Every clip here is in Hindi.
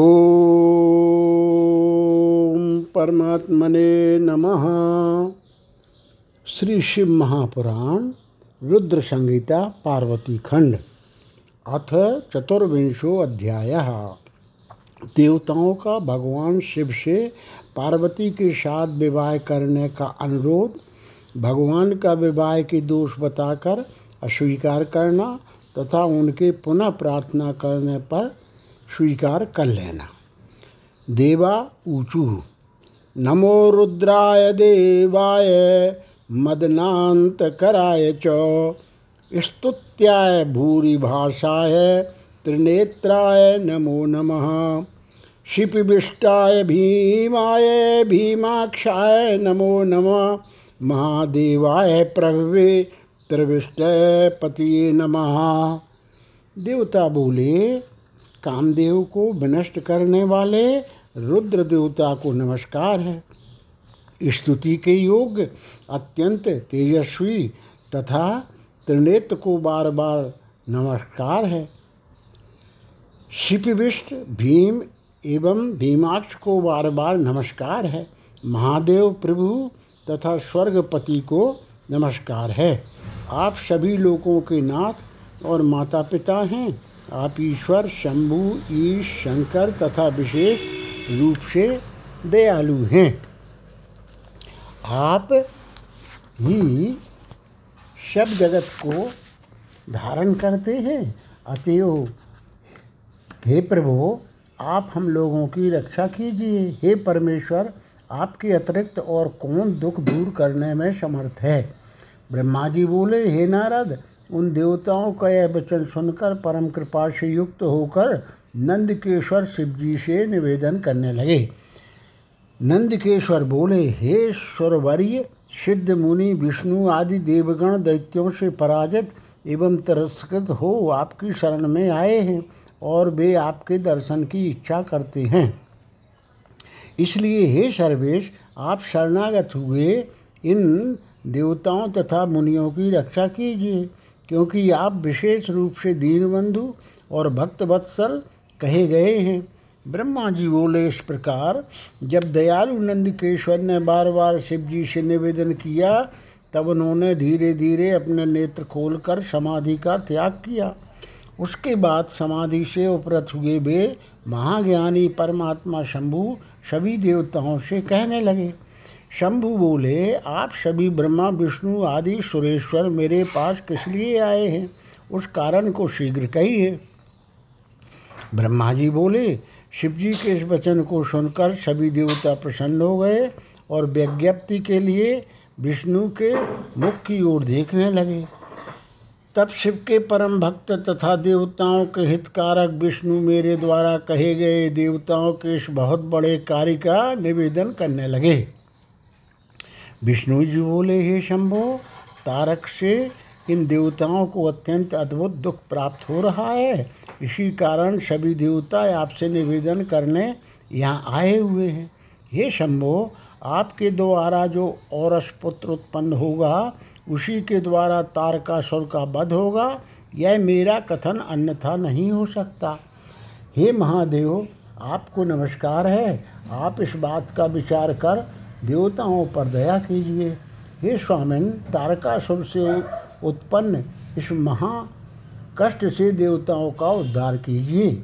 ओम परमात्मने नमः। श्री शिव महापुराण रुद्र संहिता पार्वती खंड अथ चतुर्विंशो अध्यायः। देवताओं का भगवान शिव से पार्वती के साथ विवाह करने का अनुरोध, भगवान का विवाह के दोष बताकर अस्वीकार करना तथा उनके पुनः प्रार्थना करने पर स्वीकार कर लेना। देवा ऊचू नमो रुद्राय देवाय मदनांतकराय च स्तुत्याय भूरिभाषाय त्रिनेत्राय नमो नमः। शिपिविष्टाय भीमाय भीमाक्षाय नमो नमः। महादेवाय प्रभवे त्रिविष्टाय पतिये नमः। देवता बोले, कामदेव को विनष्ट करने वाले रुद्र देवता को नमस्कार है। स्तुति के योग्य, अत्यंत तेजस्वी तथा त्रिनेत्र को बार बार नमस्कार है। शिपिविष्ट भीम एवं भीमाक्ष को बार बार नमस्कार है। महादेव प्रभु तथा स्वर्गपति को नमस्कार है। आप सभी लोगों के नाथ और माता पिता हैं। आप ईश्वर शंभु ईश शंकर तथा विशेष रूप से दयालु हैं। आप ही सब जगत को धारण करते हैं। अतएव हे प्रभु, आप हम लोगों की रक्षा कीजिए। हे परमेश्वर, आपके अतिरिक्त और कौन दुख दूर करने में समर्थ है। ब्रह्मा जी बोले, हे नारद, उन देवताओं का यह वचन सुनकर परम कृपा से युक्त होकर नंदकेश्वर शिवजी से निवेदन करने लगे। नंदकेश्वर बोले, हे स्वरवर्य, सिद्ध मुनि विष्णु आदि देवगण दैत्यों से पराजित एवं तिरस्कृत हो आपकी शरण में आए हैं और वे आपके दर्शन की इच्छा करते हैं। इसलिए हे सर्वेश, आप शरणागत हुए इन देवताओं तथा मुनियों की रक्षा कीजिए, क्योंकि आप विशेष रूप से दीनबंधु और भक्त वत्सल कहे गए हैं। ब्रह्मा जी बोले, इस प्रकार जब दयालु नंदकेश्वर ने बार बार शिव जी से निवेदन किया, तब उन्होंने धीरे धीरे अपने नेत्र खोलकर समाधि का त्याग किया। उसके बाद समाधि से उपरत हुए वे महाज्ञानी परमात्मा शंभु सभी देवताओं से कहने लगे। शंभु बोले, आप सभी ब्रह्मा विष्णु आदि सुरेश्वर मेरे पास किस लिए आए हैं, उस कारण को शीघ्र कहिए। ब्रह्मा जी बोले, शिवजी के इस वचन को सुनकर सभी देवता प्रसन्न हो गए और विज्ञप्ति के लिए विष्णु के मुख की ओर देखने लगे। तब शिव के परम भक्त तथा देवताओं के हितकारक विष्णु मेरे द्वारा कहे गए देवताओं के इस बहुत बड़े कार्य का निवेदन करने लगे। विष्णु जी बोले, हे शंभो, तारक से इन देवताओं को अत्यंत अद्भुत दुख प्राप्त हो रहा है। इसी कारण सभी देवता आपसे निवेदन करने यहाँ आए हुए हैं। हे शंभो, आपके द्वारा जो औरस पुत्र उत्पन्न होगा, उसी के द्वारा तारकासुर का वध होगा। यह मेरा कथन अन्यथा नहीं हो सकता। हे महादेव, आपको नमस्कार है। आप इस बात का विचार कर देवताओं पर दया कीजिए। हे स्वामिन, तारकासुर से उत्पन्न इस महा कष्ट से देवताओं का उद्धार कीजिए।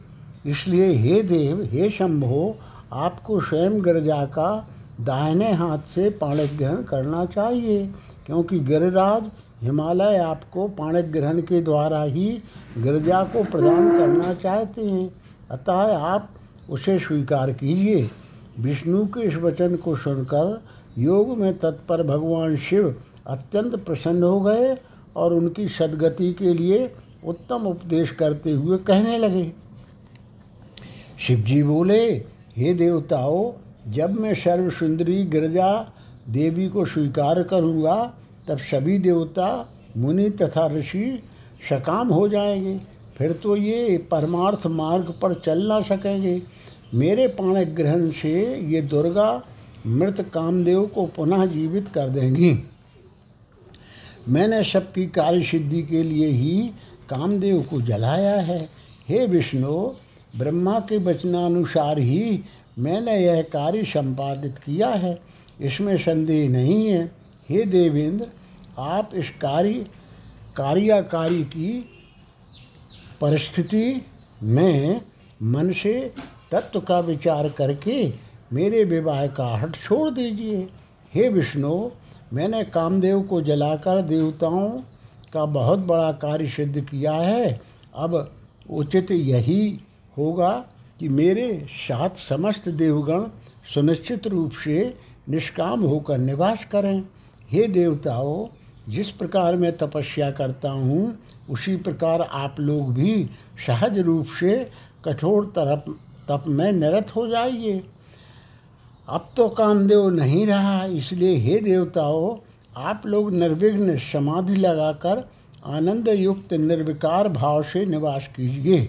इसलिए हे देव, हे शंभो, आपको स्वयं गिरजा का दाहिने हाथ से पाणिग्रहण करना चाहिए, क्योंकि गिरिराज हिमालय आपको पाणिग्रहण के द्वारा ही गिरजा को प्रदान करना चाहते हैं। अतः आप उसे स्वीकार कीजिए। विष्णु के इस वचन को सुनकर योग में तत्पर भगवान शिव अत्यंत प्रसन्न हो गए और उनकी सद्गति के लिए उत्तम उपदेश करते हुए कहने लगे। शिवजी बोले, हे देवताओं, जब मैं सर्वसुंदरी गिरजा देवी को स्वीकार करूंगा, तब सभी देवता मुनि तथा ऋषि सकाम हो जाएंगे। फिर तो ये परमार्थ मार्ग पर चल ना सकेंगे। मेरे पाणिग्रहण से ये दुर्गा मृत कामदेव को पुनः जीवित कर देंगी। मैंने सबकी कार्य सिद्धि के लिए ही कामदेव को जलाया है। हे विष्णु, ब्रह्मा के वचनानुसार ही मैंने यह कार्य संपादित किया है, इसमें संदेह नहीं है। हे देवेंद्र, आप इस कार्याकारी की परिस्थिति में मन से तत्व का विचार करके मेरे विवाह का हठ छोड़ दीजिए। हे विष्णु, मैंने कामदेव को जलाकर देवताओं का बहुत बड़ा कार्य सिद्ध किया है। अब उचित यही होगा कि मेरे साथ समस्त देवगण सुनिश्चित रूप से निष्काम होकर निवास करें। हे देवताओं, जिस प्रकार मैं तपस्या करता हूँ उसी प्रकार आप लोग भी सहज रूप से कठोर तप में निरत हो जाइए। अब तो कामदेव नहीं रहा, इसलिए हे देवताओं, आप लोग निर्विघ्न समाधि लगाकर आनंद युक्त निर्विकार भाव से निवास कीजिए।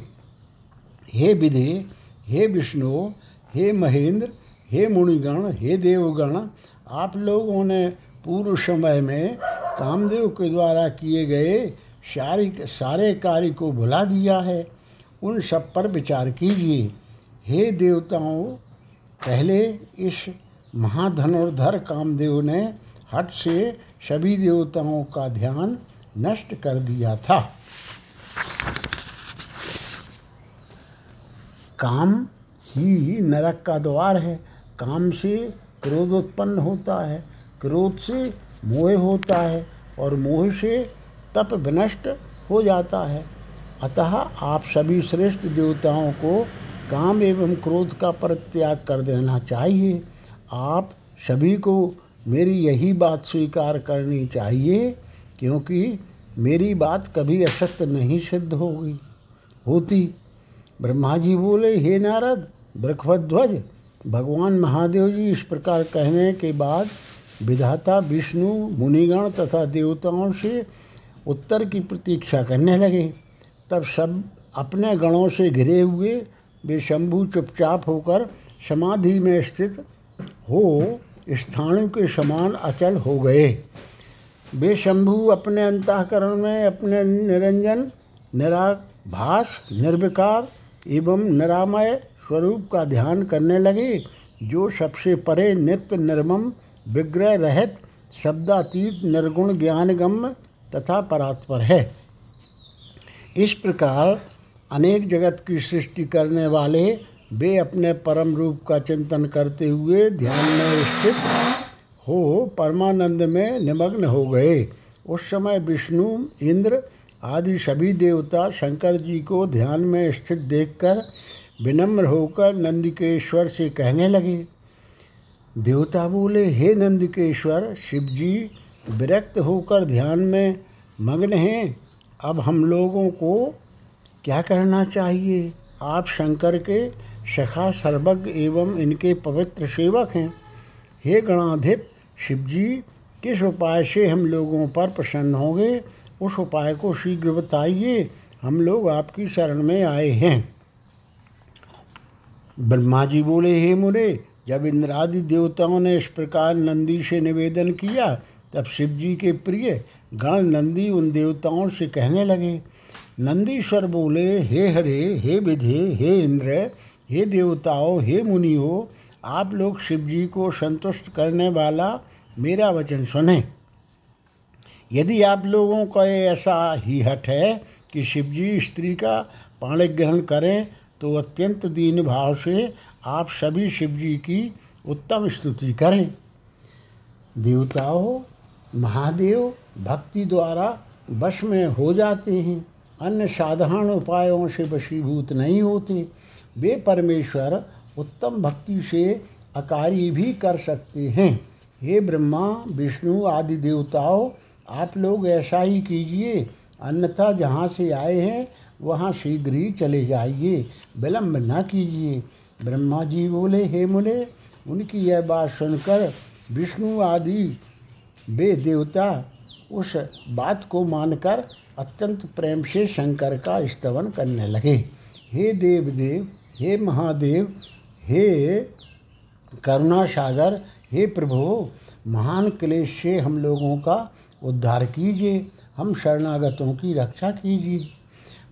हे विधे, हे विष्णु, हे महेंद्र, हे मुनिगण, हे देवगण, आप लोगों ने पूर्व समय में कामदेव के द्वारा किए गए सारे कार्य को भुला दिया है, उन सब पर विचार कीजिए। हे देवताओं, पहले इस महाधनुर्धर कामदेव ने हठ से सभी देवताओं का ध्यान नष्ट कर दिया था। काम ही नरक का द्वार है। काम से क्रोध उत्पन्न होता है, क्रोध से मोह होता है और मोह से तप विनष्ट हो जाता है। अतः आप सभी श्रेष्ठ देवताओं को काम एवं क्रोध का परित्याग कर देना चाहिए। आप सभी को मेरी यही बात स्वीकार करनी चाहिए, क्योंकि मेरी बात कभी असत्य नहीं सिद्ध होती। ब्रह्मा जी बोले, हे नारद, बृहस्पतिध्वज, भगवान महादेव जी इस प्रकार कहने के बाद विधाता विष्णु मुनिगण तथा देवताओं से उत्तर की प्रतीक्षा करने लगे। तब सब अपने गणों से घिरे हुए वे शंभु चुपचाप होकर समाधि में स्थित हो स्थानों के समान अचल हो गए। वे शंभु अपने अंतःकरण में अपने निरंजन, निराभास, निर्विकार एवं निरामय स्वरूप का ध्यान करने लगे, जो सबसे परे नित्य निर्मम, विग्रह रहित, शब्दातीत, निर्गुण, ज्ञानगम्य तथा परात्पर है। इस प्रकार अनेक जगत की सृष्टि करने वाले वे अपने परम रूप का चिंतन करते हुए ध्यान में स्थित हो परमानंद में निमग्न हो गए। उस समय विष्णु, इंद्र आदि सभी देवता शंकर जी को ध्यान में स्थित देखकर विनम्र होकर नंदिकेश्वर से कहने लगे। देवता बोले, हे नंदिकेश्वर, शिव जी विरक्त होकर ध्यान में मग्न हैं, अब हम लोगों को क्या करना चाहिए? आप शंकर के सखा, सर्वज्ञ एवं इनके पवित्र सेवक हैं। हे गणाधिप शिव जी, किस उपाय से हम लोगों पर प्रसन्न होंगे? उस उपाय को शीघ्र बताइए, हम लोग आपकी शरण में आए हैं। ब्रह्मा जी बोले, हे मुरे, जब इंद्रादि देवताओं ने इस प्रकार नंदी से निवेदन किया, तब शिव जी के प्रिय गण नंदी उन देवताओं से कहने लगे। नंदीश्वर बोले, हे हरे, हे विधे, हे इंद्र, हे देवताओं, हे मुनियों, आप लोग शिव जी को संतुष्ट करने वाला मेरा वचन सुने। यदि आप लोगों का ऐसा ही हठ है कि शिव जी स्त्री का पाणिग्रहण करें, तो अत्यंत दीन भाव से आप सभी शिव जी की उत्तम स्तुति करें। देवताओं, महादेव भक्ति द्वारा वश में हो जाते हैं, अन्य साधारण उपायों से वशीभूत नहीं होते। वे परमेश्वर उत्तम भक्ति से अकार्य भी कर सकते हैं। हे ब्रह्मा, विष्णु आदि देवताओं, आप लोग ऐसा ही कीजिए, अन्यथा जहाँ से आए हैं वहाँ शीघ्र ही चले जाइए, विलम्ब न कीजिए। ब्रह्मा जी बोले, हे मुने, उनकी यह बात सुनकर विष्णु आदि वे देवता उस बात को मानकर अत्यंत प्रेम से शंकर का स्तवन करने लगे। हे देवदेव, हे महादेव, हे करुणा सागर, हे प्रभु, महान क्लेश से हम लोगों का उद्धार कीजिए, हम शरणागतों की रक्षा कीजिए।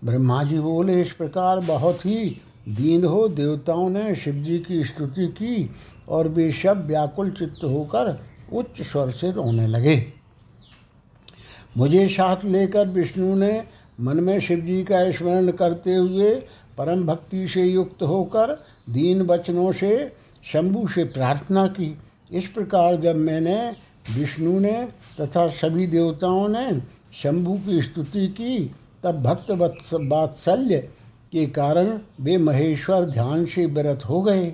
ब्रह्मा जी बोले, इस प्रकार बहुत ही दीन हो। देवताओं ने शिवजी की स्तुति की और वे सब व्याकुल चित्त होकर उच्च स्वर से रोने लगे। मुझे साथ लेकर विष्णु ने मन में शिवजी का स्मरण करते हुए परम भक्ति से युक्त होकर दीन वचनों से शंभू से प्रार्थना की। इस प्रकार जब मैंने विष्णु ने तथा सभी देवताओं ने शंभू की स्तुति की तब भक्त वात्सल्य के कारण वे महेश्वर ध्यान से विरत हो गए।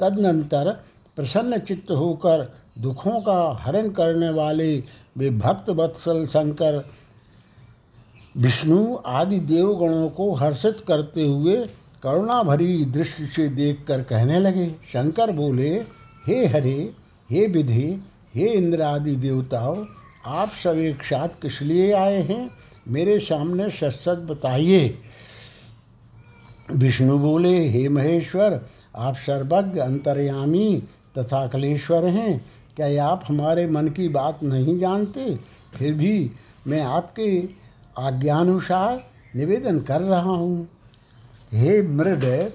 तदनंतर प्रसन्न चित्त होकर दुखों का हरण करने वाले वे भक्त वत्सल शंकर विष्णु आदि देवगणों को हर्षित करते हुए करुणा भरी दृष्टि से देखकर कहने लगे। शंकर बोले, हे हरे, हे विधि, हे इंद्र आदि देवताओं, आप सब एक साथ किस लिए आए हैं? मेरे सामने सच सच बताइए। विष्णु बोले, हे महेश्वर, आप सर्वज्ञ अंतर्यामी तथा कलेश्वर हैं। क्या आप हमारे मन की बात नहीं जानते? फिर भी मैं आपके आज्ञानुसार निवेदन कर रहा हूँ। हे मृदय,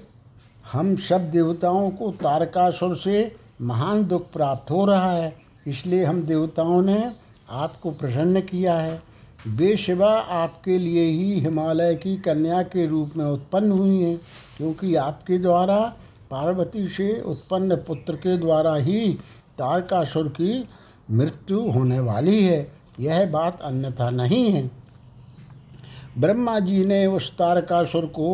हम सब देवताओं को तारकासुर से महान दुख प्राप्त हो रहा है, इसलिए हम देवताओं ने आपको प्रसन्न किया है। बेशिवा आपके लिए ही हिमालय की कन्या के रूप में उत्पन्न हुई हैं, क्योंकि आपके द्वारा पार्वती से उत्पन्न पुत्र के द्वारा ही तारकासुर की मृत्यु होने वाली है, यह बात अन्यथा नहीं है। ब्रह्मा जी ने उस तारकासुर को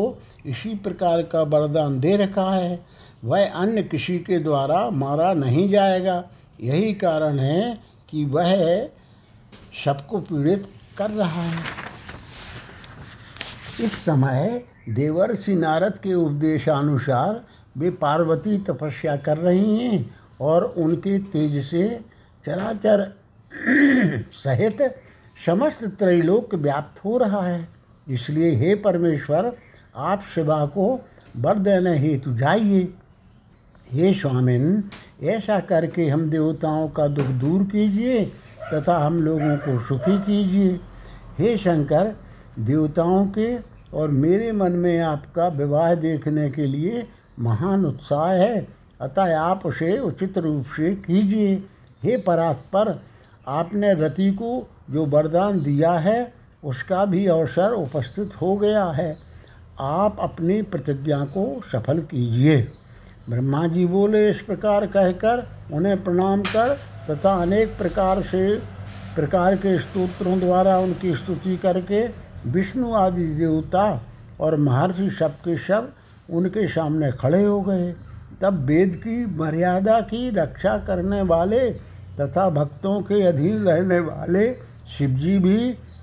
इसी प्रकार का वरदान दे रखा है, वह अन्य किसी के द्वारा मारा नहीं जाएगा। यही कारण है कि वह सबको पीड़ित कर रहा है। इस समय देवर्षि नारद के उपदेशानुसार वे पार्वती तपस्या कर रही हैं और उनके तेज से चराचर सहित समस्त त्रैलोक व्याप्त हो रहा है। इसलिए हे परमेश्वर, आप शिवा को वर देने हेतु जाइए। हे स्वामिन, ऐसा करके हम देवताओं का दुख दूर कीजिए तथा हम लोगों को सुखी कीजिए। हे शंकर, देवताओं के और मेरे मन में आपका विवाह देखने के लिए महान उत्साह है, अतः आप उसे उचित रूप से कीजिए। हे परात्पर, आपने रति को जो वरदान दिया है उसका भी अवसर उपस्थित हो गया है, आप अपनी प्रतिज्ञा को सफल कीजिए। ब्रह्मा जी बोले, इस प्रकार कहकर उन्हें प्रणाम कर तथा अनेक प्रकार के स्तोत्रों द्वारा उनकी स्तुति करके विष्णु आदि देवता और महर्षि सब के सब उनके सामने खड़े हो गए। तब वेद की मर्यादा की रक्षा करने वाले तथा भक्तों के अधीन रहने वाले शिवजी भी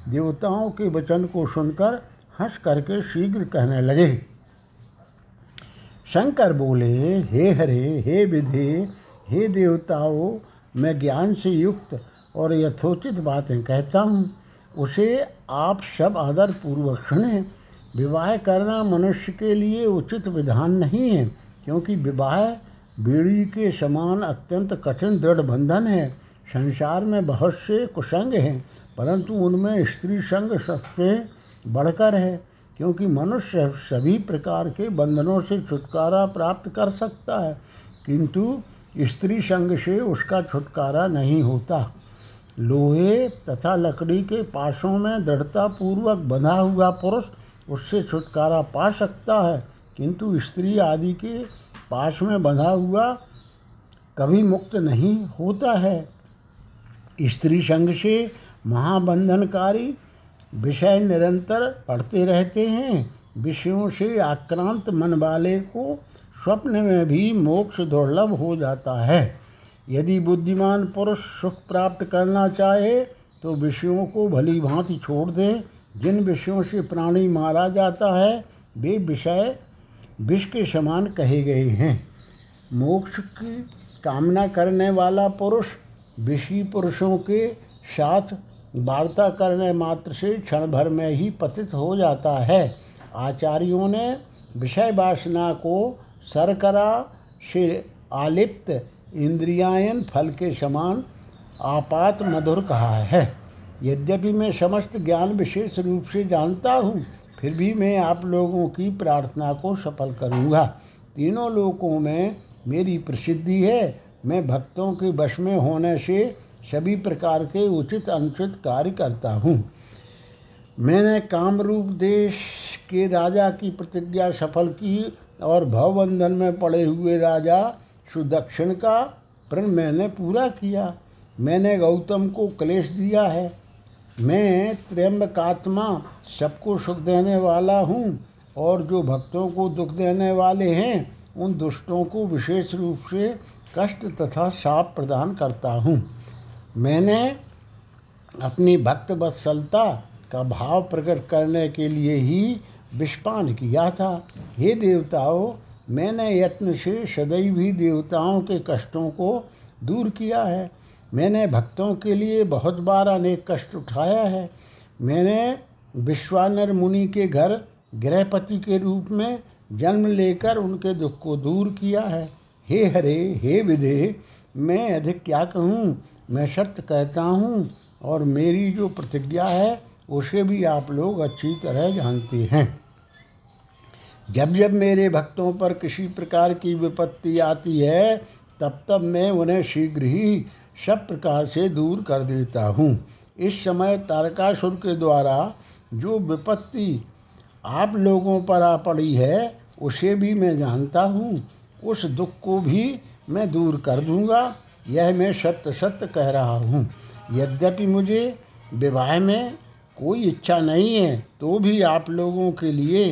देवताओं के वचन को सुनकर हंस करके शीघ्र कहने लगे। शंकर बोले, हे हरे, हे विधे, हे देवताओं, मैं ज्ञान से युक्त और यथोचित बातें कहता हूँ, उसे आप सब आदर पूर्वक सुने। विवाह करना मनुष्य के लिए उचित विधान नहीं है, क्योंकि विवाह बीड़ी के समान अत्यंत कठिन दृढ़ बंधन है। संसार में बहुत से कुसंग हैं, परंतु उनमें स्त्री संग सबसे बढ़कर है, क्योंकि मनुष्य सभी प्रकार के बंधनों से छुटकारा प्राप्त कर सकता है, किंतु स्त्री संग से उसका छुटकारा नहीं होता। लोहे तथा लकड़ी के पाशों में दृढ़तापूर्वक बंधा हुआ पुरुष उससे छुटकारा पा सकता है, किंतु स्त्री आदि के पाश में बंधा हुआ कभी मुक्त नहीं होता है। स्त्री संग से महाबंधनकारी विषय निरंतर पढ़ते रहते हैं। विषयों से आक्रांत मन वाले को स्वप्न में भी मोक्ष दुर्लभ हो जाता है। यदि बुद्धिमान पुरुष सुख प्राप्त करना चाहे तो विषयों को भली भांति छोड़ दे। जिन विषयों से प्राणी मारा जाता है वे विषय विष के समान कहे गए हैं। मोक्ष की कामना करने वाला पुरुष विषयी पुरुषों के साथ वार्ता करने मात्र से क्षण भर में ही पतित हो जाता है। आचार्यों ने विषय वासना को शर्करा से आलिप्त इंद्रियायन फल के समान आपात मधुर कहा है। यद्यपि मैं समस्त ज्ञान विशेष रूप से जानता हूँ, फिर भी मैं आप लोगों की प्रार्थना को सफल करूँगा। तीनों लोकों में मेरी प्रसिद्धि है। मैं भक्तों के वश में होने से सभी प्रकार के उचित अनुचित कार्य करता हूँ। मैंने कामरूप देश के राजा की प्रतिज्ञा सफल की और भवबंधन में पड़े हुए राजा सुदक्षिण का प्रण मैंने पूरा किया। मैंने गौतम को क्लेश दिया है। मैं त्र्यंबकात्मा सबको सुख देने वाला हूँ और जो भक्तों को दुख देने वाले हैं उन दुष्टों को विशेष रूप से कष्ट तथा शाप प्रदान करता हूँ। मैंने अपनी भक्त वत्सलता का भाव प्रकट करने के लिए ही विषपान किया था। हे देवताओं, मैंने यत्न से सदैव ही देवताओं के कष्टों को दूर किया है। मैंने भक्तों के लिए बहुत बार अनेक कष्ट उठाया है। मैंने विश्वानर मुनि के घर गृहपति के रूप में जन्म लेकर उनके दुख को दूर किया है। हे हरे, हे विधे, मैं अधिक क्या कहूँ। मैं सत्य कहता हूँ और मेरी जो प्रतिज्ञा है उसे भी आप लोग अच्छी तरह जानते हैं। जब जब मेरे भक्तों पर किसी प्रकार की विपत्ति आती है तब तब मैं उन्हें शीघ्र ही सब प्रकार से दूर कर देता हूँ। इस समय तारकासुर के द्वारा जो विपत्ति आप लोगों पर आ पड़ी है उसे भी मैं जानता हूँ। उस दुख को भी मैं दूर कर दूँगा। यह मैं सत्य सत्य कह रहा हूँ। यद्यपि मुझे विवाह में कोई इच्छा नहीं है तो भी आप लोगों के लिए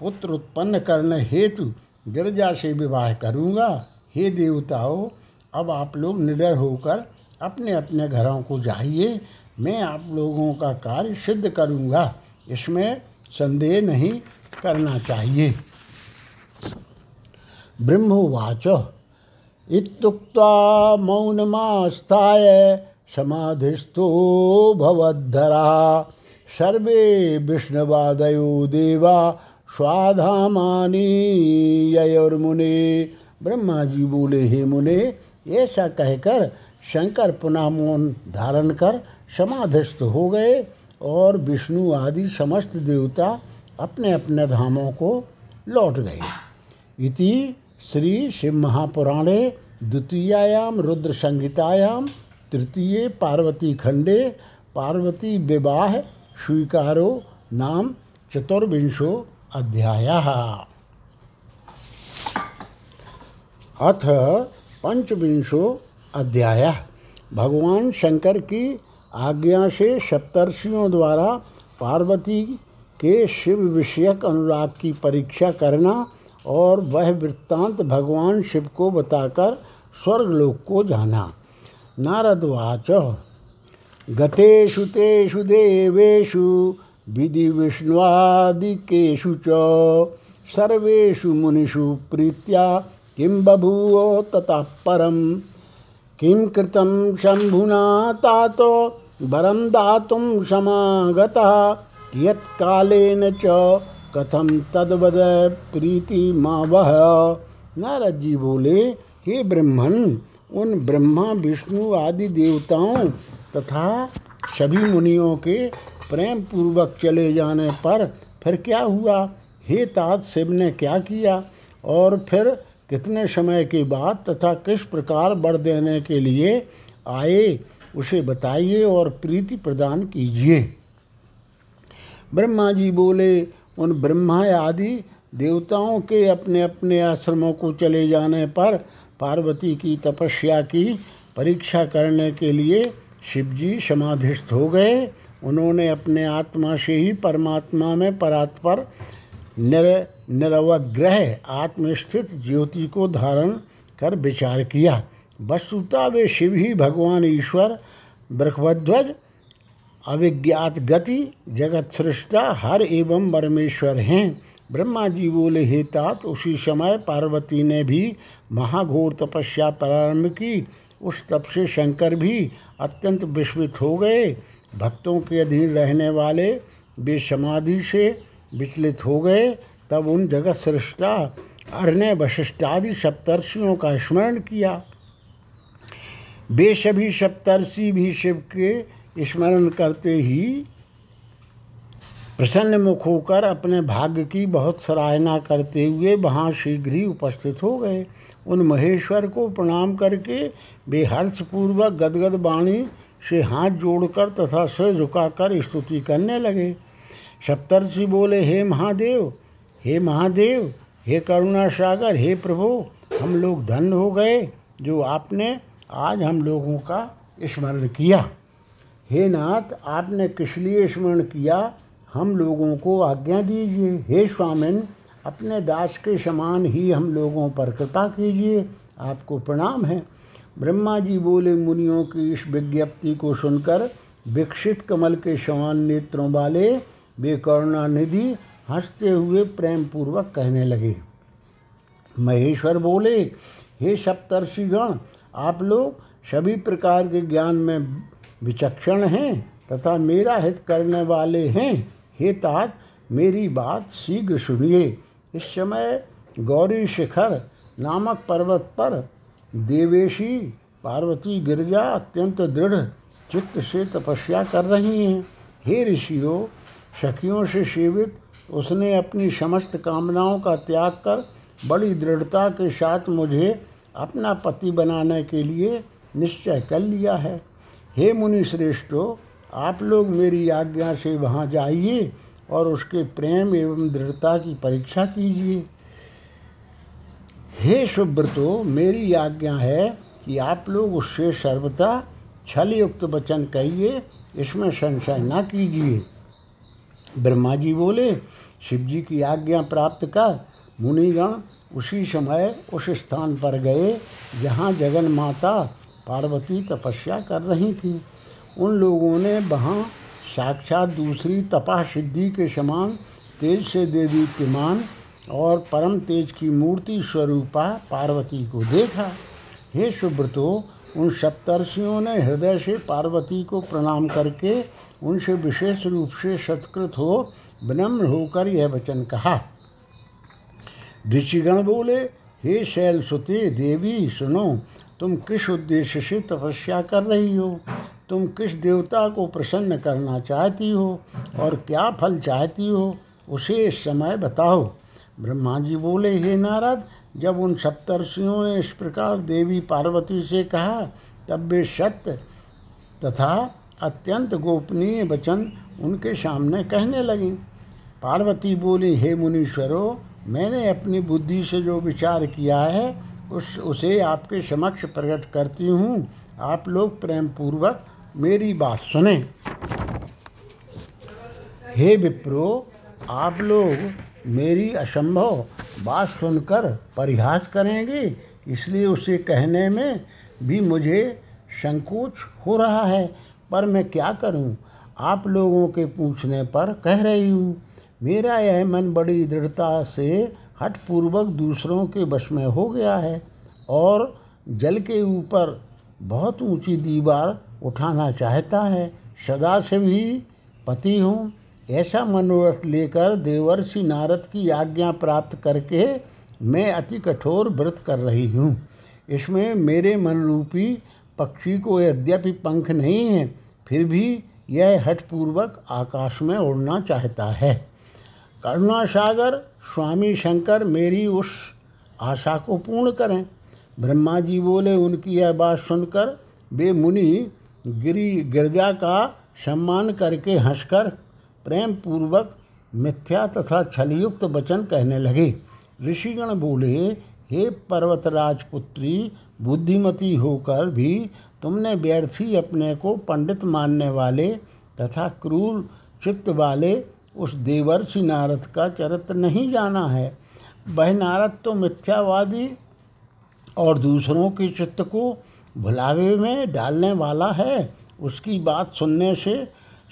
पुत्र उत्पन्न करने हेतु गिरजा से विवाह करूँगा। हे देवताओं, अब आप लोग निडर होकर अपने अपने घरों को जाइए। मैं आप लोगों का कार्य सिद्ध करूँगा, इसमें संदेह नहीं करना चाहिए। ब्रह्मोवाच इत्युक्त्वा मौनमास्थाय समाधिस्थो भवद्धरा सर्वे विष्णुवादयो देवा स्वाधामानी ययुर्मुने। ब्रह्मा जी बोले, हे मुने, ऐसा कहकर शंकर पुनः मौन धारण कर समाधिस्थ हो गए और विष्णु आदि समस्त देवता अपने अपने धामों को लौट गए। इति श्री शिव महापुराणे द्वितीयायाम रुद्र संहितायाम तृतीये पार्वती खंडे पार्वती विवाह स्वीकारो नाम चतुर्विंशो अध्यायः। अथ पंचविंशो अध्याय। भगवान शंकर की आज्ञा से सप्तर्षियों द्वारा पार्वती के शिव विषयक अनुराग की परीक्षा करना और वह वृत्तांत भगवान शिव को बताकर स्वर्गलोक को जाना। नारदवाच गतेषु तेषु देवेषु विधि विष्णुवादिकेषु च सर्वेषु मुनिषु प्रीत्या किं बभूव ततः परं किं कृतं शंभुना तातो वरं दातुं समागतः कियत् कालेन च कथं तद्वद प्रीतिमावह। नारद जी बोले, हे ब्रह्मन, उन ब्रह्मा विष्णु आदि देवताओं तथा सभी मुनियों के प्रेम पूर्वक चले जाने पर फिर क्या हुआ। हे तात, शिव ने क्या किया और फिर कितने समय के बाद तथा किस प्रकार वर देने के लिए आए उसे बताइए और प्रीति प्रदान कीजिए। ब्रह्मा जी बोले, उन ब्रह्मा आदि देवताओं के अपने अपने आश्रमों को चले जाने पर पार्वती की तपस्या की परीक्षा करने के लिए शिवजी समाधिस्थ हो गए। उन्होंने अपने आत्मा से ही परमात्मा में परात्पर निरवग्रह आत्मस्थित ज्योति को धारण कर विचार किया। वस्तुतः वे शिव ही भगवान ईश्वर बृहद्वज अविज्ञात गति जगत सृष्टा हर एवं परमेश्वर हैं। ब्रह्मा जी बोले, हे तात, उसी समय पार्वती ने भी महाघोर तपस्या प्रारंभ की। उस तप से शंकर भी अत्यंत विस्मित हो गए। भक्तों के अधीन रहने वाले वे समाधि से विचलित हो गए। तब उन जगत सृष्टा अर्ने वशिष्ठादि सप्तर्षियों का स्मरण किया। वे सभी सप्तर्षि भी शिव के स्मरण करते ही प्रसन्न मुख होकर अपने भाग्य की बहुत सराहना करते हुए वहाँ शीघ्र ही उपस्थित हो गए। उन महेश्वर को प्रणाम करके बेहर्षपूर्वक गदगद वाणी से हाथ जोड़कर तथा सिर झुकाकर स्तुति करने लगे। सप्तर्षि बोले, हे महादेव, हे महादेव, हे करुणा सागर, हे प्रभु, हम लोग धन्य हो गए जो आपने आज हम लोगों का स्मरण किया। हे नाथ, आपने किस लिए स्मरण किया, हम लोगों को आज्ञा दीजिए। हे स्वामिन, अपने दास के समान ही हम लोगों पर कृपा कीजिए, आपको प्रणाम है। ब्रह्मा जी बोले, मुनियों की इस विज्ञप्ति को सुनकर विकसित कमल के समान नेत्रों वाले वे करुणा निधि हंसते हुए प्रेम पूर्वक कहने लगे। महेश्वर बोले, हे सप्तर्षिगण, आप लोग सभी प्रकार के ज्ञान में विचक्षण हैं तथा मेरा हित करने वाले हैं। हे तात, मेरी बात शीघ्र सुनिए। इस समय गौरी शिखर नामक पर्वत पर देवेशी पार्वती गिरजा अत्यंत दृढ़ चित्त से तपस्या कर रही हैं। हे ऋषियों, शकियों से सेवित उसने अपनी समस्त कामनाओं का त्याग कर बड़ी दृढ़ता के साथ मुझे अपना पति बनाने के लिए निश्चय कर लिया है। हे मुनि श्रेष्ठो, आप लोग मेरी आज्ञा से वहाँ जाइए और उसके प्रेम एवं दृढ़ता की परीक्षा कीजिए। हे सुब्रतो, मेरी आज्ञा है कि आप लोग उससे सर्वथा छलयुक्त वचन कहिए, इसमें संशय ना कीजिए। ब्रह्मा जी बोले, शिव जी की आज्ञा प्राप्त कर मुनिगण उसी समय उस स्थान पर गए जहाँ जगन माता पार्वती तपस्या कर रही थी। उन लोगों ने वहाँ साक्षात दूसरी तपा सिद्धि के समान तेज से देदीप्यमान और परम तेज की मूर्ति स्वरूपा पार्वती को देखा। हे सुब्रतो, उन सप्तर्षियों ने हृदय से पार्वती को प्रणाम करके उनसे विशेष रूप से सत्कृत हो विनम्र होकर यह वचन कहा। ऋषिगण बोले, हे शैलसुते देवी, सुनो, तुम किस उद्देश्य से तपस्या कर रही हो, तुम किस देवता को प्रसन्न करना चाहती हो और क्या फल चाहती हो, उसे इस समय बताओ। ब्रह्मा जी बोले, हे नारद, जब उन सप्तर्षियों ने इस प्रकार देवी पार्वती से कहा तब वे सत्य तथा अत्यंत गोपनीय वचन उनके सामने कहने लगी। पार्वती बोली, हे मुनीश्वरो, मैंने अपनी बुद्धि से जो विचार किया है उसे आपके समक्ष प्रकट करती हूँ। आप लोग प्रेम पूर्वक मेरी बात सुने। हे विप्रो, आप लोग मेरी असंभव बात सुनकर परिहास करेंगे, इसलिए उसे कहने में भी मुझे संकोच हो रहा है, पर मैं क्या करूं? आप लोगों के पूछने पर कह रही हूं। मेरा यह मन बड़ी दृढ़ता से हठपूर्वक दूसरों के वश में हो गया है और जल के ऊपर बहुत ऊंची दीवार उठाना चाहता है। सदा से भी पति हूँ, ऐसा मनोरथ लेकर देवर्षि नारद की आज्ञा प्राप्त करके मैं अति कठोर व्रत कर रही हूँ। इसमें मेरे मनरूपी पक्षी को यद्यपि पंख नहीं है, फिर भी यह हठपूर्वक आकाश में उड़ना चाहता है। करुणा सागर स्वामी शंकर मेरी उस आशा को पूर्ण करें। ब्रह्मा जी बोले, उनकी यह बात सुनकर वे मुनि गिरजा का सम्मान करके हंसकर प्रेम पूर्वक मिथ्या तथा छलयुक्त वचन कहने लगे। ऋषिगण बोले, हे पर्वतराज पुत्री, बुद्धिमती होकर भी तुमने व्यर्थ ही अपने को पंडित मानने वाले तथा क्रूर चित्त वाले उस देवर्षि नारद का चरित्र नहीं जाना है। वह नारद तो मिथ्यावादी और दूसरों के चित्त को भुलावे में डालने वाला है। उसकी बात सुनने से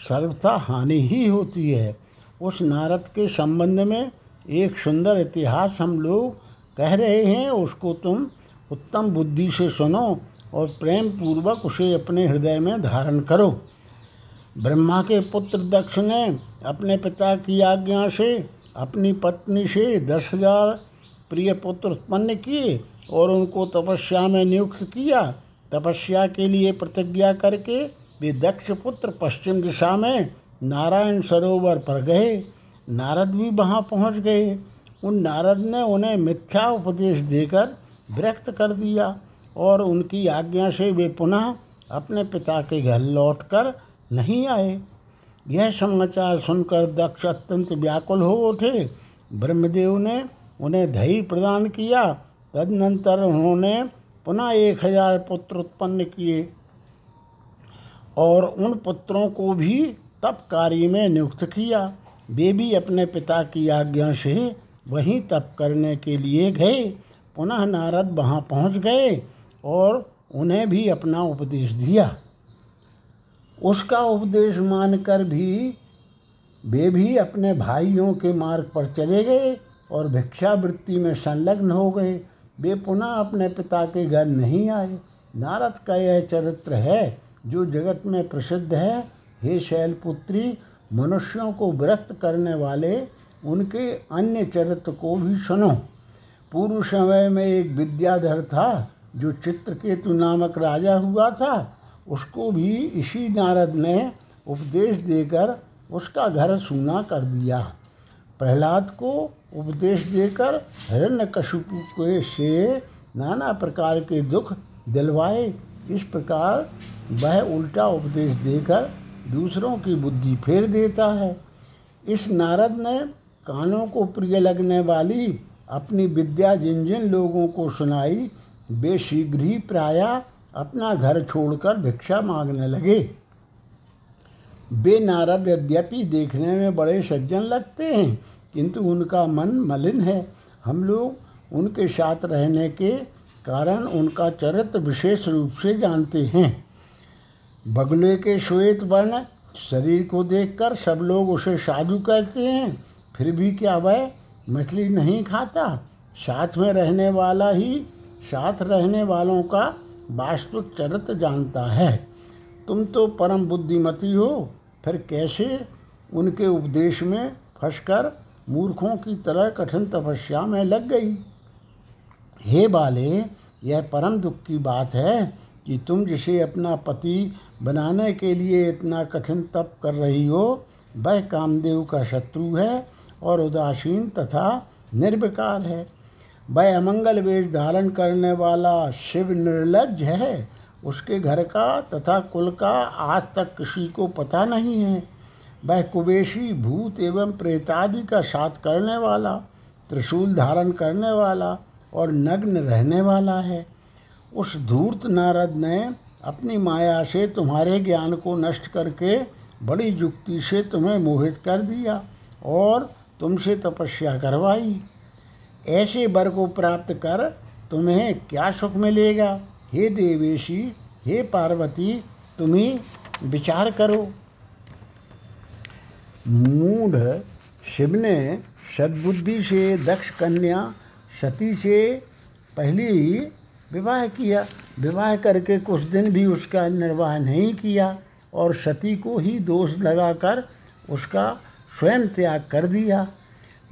सर्वथा हानि ही होती है। उस नारद के संबंध में एक सुंदर इतिहास हम लोग कह रहे हैं, उसको तुम उत्तम बुद्धि से सुनो और प्रेम पूर्वक उसे अपने हृदय में धारण करो। ब्रह्मा के पुत्र दक्ष ने अपने पिता की आज्ञा से अपनी पत्नी से 10,000 प्रिय पुत्र उत्पन्न किए और उनको तपस्या में नियुक्त किया। तपस्या के लिए प्रतिज्ञा करके वे दक्ष पुत्र पश्चिम दिशा में नारायण सरोवर पर गए। नारद भी वहाँ पहुँच गए। उन नारद ने उन्हें मिथ्या उपदेश देकर विरक्त कर दिया और उनकी आज्ञा से वे पुनः अपने पिता के घर लौटकर नहीं आए। यह समाचार सुनकर दक्ष अत्यंत व्याकुल हो उठे। ब्रह्मदेव ने उन्हें धैर्य प्रदान किया। तदनंतर उन्होंने पुनः 1000 पुत्र उत्पन्न किए और उन पुत्रों को भी तप कार्य में नियुक्त किया। वे भी अपने पिता की आज्ञा से वहीं तप करने के लिए गए। पुनः नारद वहाँ पहुँच गए और उन्हें भी अपना उपदेश दिया। उसका उपदेश मानकर भी वे भी अपने भाइयों के मार्ग पर चले गए और भिक्षावृत्ति में संलग्न हो गए। वे पुनः अपने पिता के घर नहीं आए। नारद का यह चरित्र है जो जगत में प्रसिद्ध है। हे शैलपुत्री, मनुष्यों को विरक्त करने वाले उनके अन्य चरित्र को भी सुनो। पूर्व समय में एक विद्याधर था जो चित्रकेतु नामक राजा हुआ था। उसको भी इसी नारद ने उपदेश देकर उसका घर सूना कर दिया। प्रहलाद को उपदेश देकर हिरण्यकश्यप के से नाना प्रकार के दुख दिलवाए। इस प्रकार वह उल्टा उपदेश देकर दूसरों की बुद्धि फेर देता है। इस नारद ने कानों को प्रिय लगने वाली अपनी विद्या जिन जिन लोगों को सुनाई, वे शीघ्र ही प्रायः अपना घर छोड़कर भिक्षा मांगने लगे। वे नारद यद्यपि देखने में बड़े सज्जन लगते हैं, किंतु उनका मन मलिन है। हम लोग उनके साथ रहने के कारण उनका चरित्र विशेष रूप से जानते हैं। बगुले के श्वेत वर्ण शरीर को देखकर सब लोग उसे साधु कहते हैं, फिर भी क्या वह मछली नहीं खाता? साथ में रहने वाला ही साथ रहने वालों का वास्तविक चरित्र जानता है। तुम तो परम बुद्धिमती हो, फिर कैसे उनके उपदेश में फंसकर मूर्खों की तरह कठिन तपस्या में लग गई? हे बाले, यह परम दुख की बात है कि तुम जिसे अपना पति बनाने के लिए इतना कठिन तप कर रही हो, वह कामदेव का शत्रु है और उदासीन तथा निर्विकार है। वह अमंगल वेश धारण करने वाला शिव निर्लज्ज है। उसके घर का तथा कुल का आज तक किसी को पता नहीं है। वह कुबेशी भूत एवं प्रेतादि का साथ करने वाला, त्रिशूल धारण करने वाला और नग्न रहने वाला है। उस धूर्त नारद ने अपनी माया से तुम्हारे ज्ञान को नष्ट करके बड़ी युक्ति से तुम्हें मोहित कर दिया और तुमसे तपस्या करवाई। ऐसे वर को प्राप्त कर तुम्हें क्या सुख मिलेगा? हे देवेशी, हे पार्वती, तुम्ही विचार करो। मूढ़ शिव ने सद्बुद्धि से दक्ष कन्या सती से पहले ही विवाह किया। विवाह करके कुछ दिन भी उसका निर्वाह नहीं किया और सती को ही दोष लगाकर उसका स्वयं त्याग कर दिया।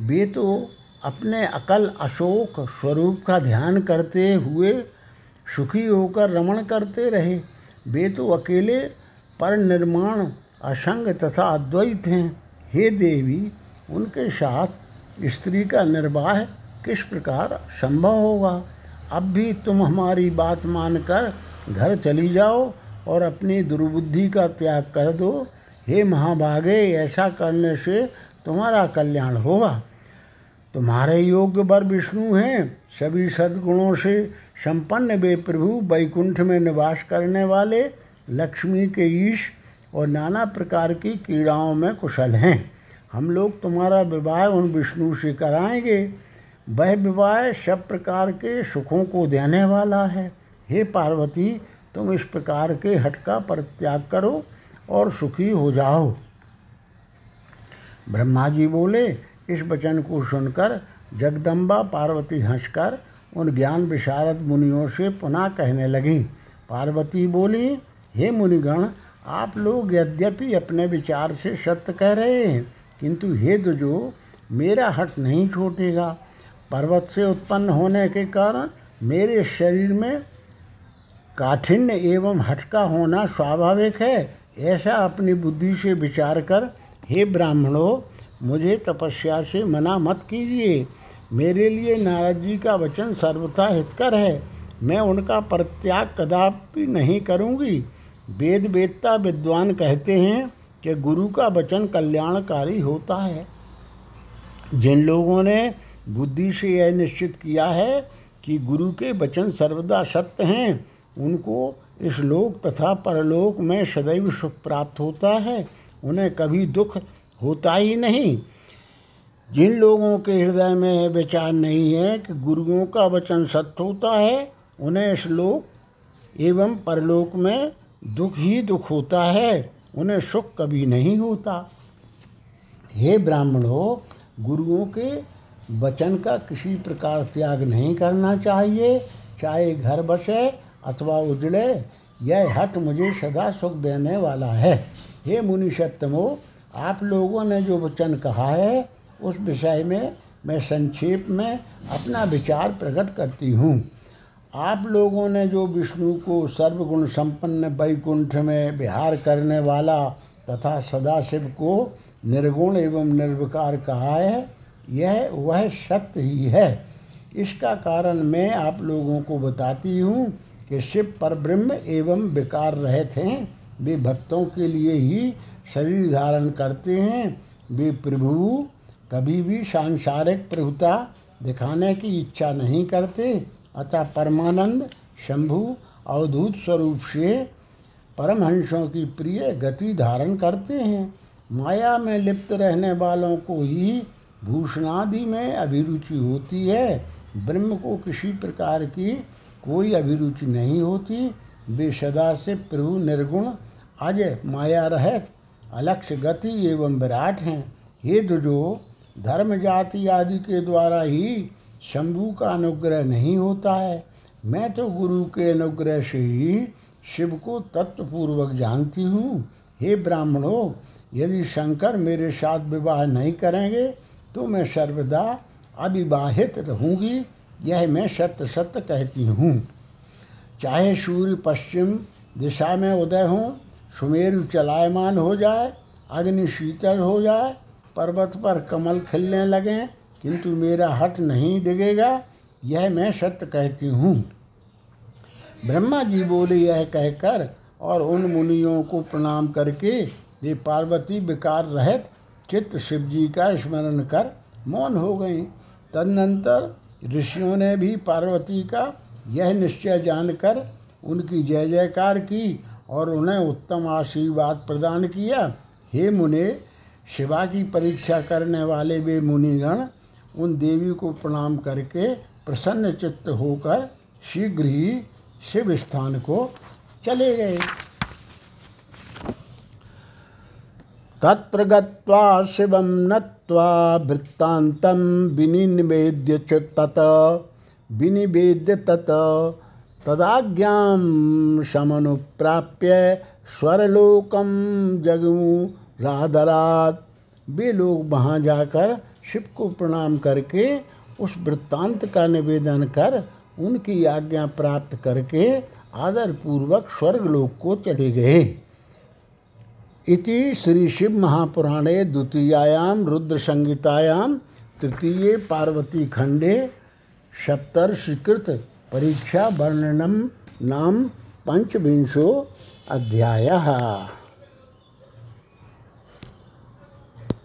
वे तो अपने अकल अशोक स्वरूप का ध्यान करते हुए सुखी होकर रमण करते रहे। वे तो अकेले पर निर्माण असंग तथा अद्वैत हैं। हे देवी, उनके साथ स्त्री का निर्वाह किस प्रकार संभव होगा? अब भी तुम हमारी बात मानकर घर चली जाओ और अपनी दुर्बुद्धि का त्याग कर दो। हे महाभागे, ऐसा करने से तुम्हारा कल्याण होगा। तुम्हारे योग्य वर विष्णु हैं। सभी सद्गुणों से संपन्न वे प्रभु वैकुंठ में निवास करने वाले, लक्ष्मी के ईश और नाना प्रकार की क्रीड़ाओं में कुशल हैं। हम लोग तुम्हारा विवाह उन विष्णु से कराएंगे। वह विवाह सब प्रकार के सुखों को देने वाला है। हे पार्वती, तुम इस प्रकार के हठ का परित्याग करो और सुखी हो जाओ। ब्रह्मा जी बोले। इस वचन को सुनकर जगदम्बा पार्वती हंसकर उन ज्ञान विशारद मुनियों से पुनः कहने लगीं। पार्वती बोली, हे मुनिगण, आप लोग यद्यपि अपने विचार से सत्य कह रहे हैं, किंतु हे दुजो, मेरा हठ नहीं छूटेगा। पर्वत से उत्पन्न होने के कारण मेरे शरीर में काठिन्य एवं हठ का होना स्वाभाविक है। ऐसा अपनी बुद्धि से विचार कर, हे ब्राह्मणों, मुझे तपस्या से मना मत कीजिए। मेरे लिए नारद जी का वचन सर्वथा हितकर है, मैं उनका परित्याग कदापि नहीं करूँगी। वेद वेत्ता विद्वान कहते हैं कि गुरु का वचन कल्याणकारी होता है। जिन लोगों ने बुद्धि से यह निश्चित किया है कि गुरु के वचन सर्वदा सत्य हैं, उनको इस लोक तथा परलोक में सदैव सुख प्राप्त होता है, उन्हें कभी दुख होता ही नहीं। जिन लोगों के हृदय में विचार नहीं है कि गुरुओं का वचन सत्य होता है, उन्हें इस लोक एवं परलोक में दुख ही दुख होता है, उन्हें सुख कभी नहीं होता। हे ब्राह्मणों, गुरुओं के वचन का किसी प्रकार त्याग नहीं करना चाहिए, चाहे घर बसे अथवा उजड़े। यह हठ मुझे सदा सुख देने वाला है। हे मुनिषत्तमो, आप लोगों ने जो वचन कहा है उस विषय में मैं संक्षेप में अपना विचार प्रकट करती हूँ। आप लोगों ने जो विष्णु को सर्वगुण संपन्न वैकुंठ में विहार करने वाला तथा सदाशिव को निर्गुण एवं निर्विकार कहा है, यह वह सत्य ही है। इसका कारण मैं आप लोगों को बताती हूँ कि शिव परब्रह्म एवं विकार रहित हैं। वे भक्तों के लिए ही शरीर धारण करते हैं। वे प्रभु कभी भी सांसारिक प्रभुता दिखाने की इच्छा नहीं करते, अतः परमानंद शंभु अवधूत स्वरूप से परमहंसों की प्रिय गति धारण करते हैं। माया में लिप्त रहने वालों को ही भूषणादि में अभिरुचि होती है, ब्रह्म को किसी प्रकार की कोई अभिरुचि नहीं होती। वे सदा से प्रभु निर्गुण अजय माया रहित अलक्ष्य गति एवं विराट हैं। हे दुजो, धर्म जाति आदि के द्वारा ही शंभु का अनुग्रह नहीं होता है। मैं तो गुरु के अनुग्रह से ही शिव को तत्वपूर्वक जानती हूँ। हे ब्राह्मणों, यदि शंकर मेरे साथ विवाह नहीं करेंगे तो मैं सर्वदा अविवाहित रहूँगी, यह मैं सत्य सत्य कहती हूँ। चाहे सूर्य पश्चिम दिशा में उदय हो, सुमेरु चलायमान हो जाए, अग्नि शीतल हो जाए, पर्वत पर कमल खिलने लगें, किंतु मेरा हठ नहीं डिगेगा, यह मैं सत्य कहती हूँ। ब्रह्मा जी बोले। यह कहकर और उन मुनियों को प्रणाम करके वे पार्वती विकार रहित चित्त शिव जी का स्मरण कर मौन हो गई। तदनंतर ऋषियों ने भी पार्वती का यह निश्चय जानकर उनकी जय जयकार की और उन्हें उत्तम आशीर्वाद प्रदान किया। हे मुने, शिवा की परीक्षा करने वाले वे मुनिगण उन देवी को प्रणाम करके प्रसन्न चित्त होकर शीघ्र ही शिव स्थान को चले गए। तत्र गत्वा शिवं नत्वा वृत्तान्तं विनिवेद्य च तत विनिवेद्य तत तदाज्ञां समनुप्राप्य स्वरलोकं जगमु राधरात। वे लोग वहाँ जाकर शिव को प्रणाम करके उस वृत्तांत का निवेदन कर उनकी आज्ञा प्राप्त करके आदरपूर्वक स्वर्गलोक को चले गए। इति श्री शिव महापुराणे द्वितीयायाम रुद्र संहितायाम तृतीये पार्वती खंडे सप्तर्षिकृत परीक्षा वर्णनम नाम पंचविंशो अध्यायः।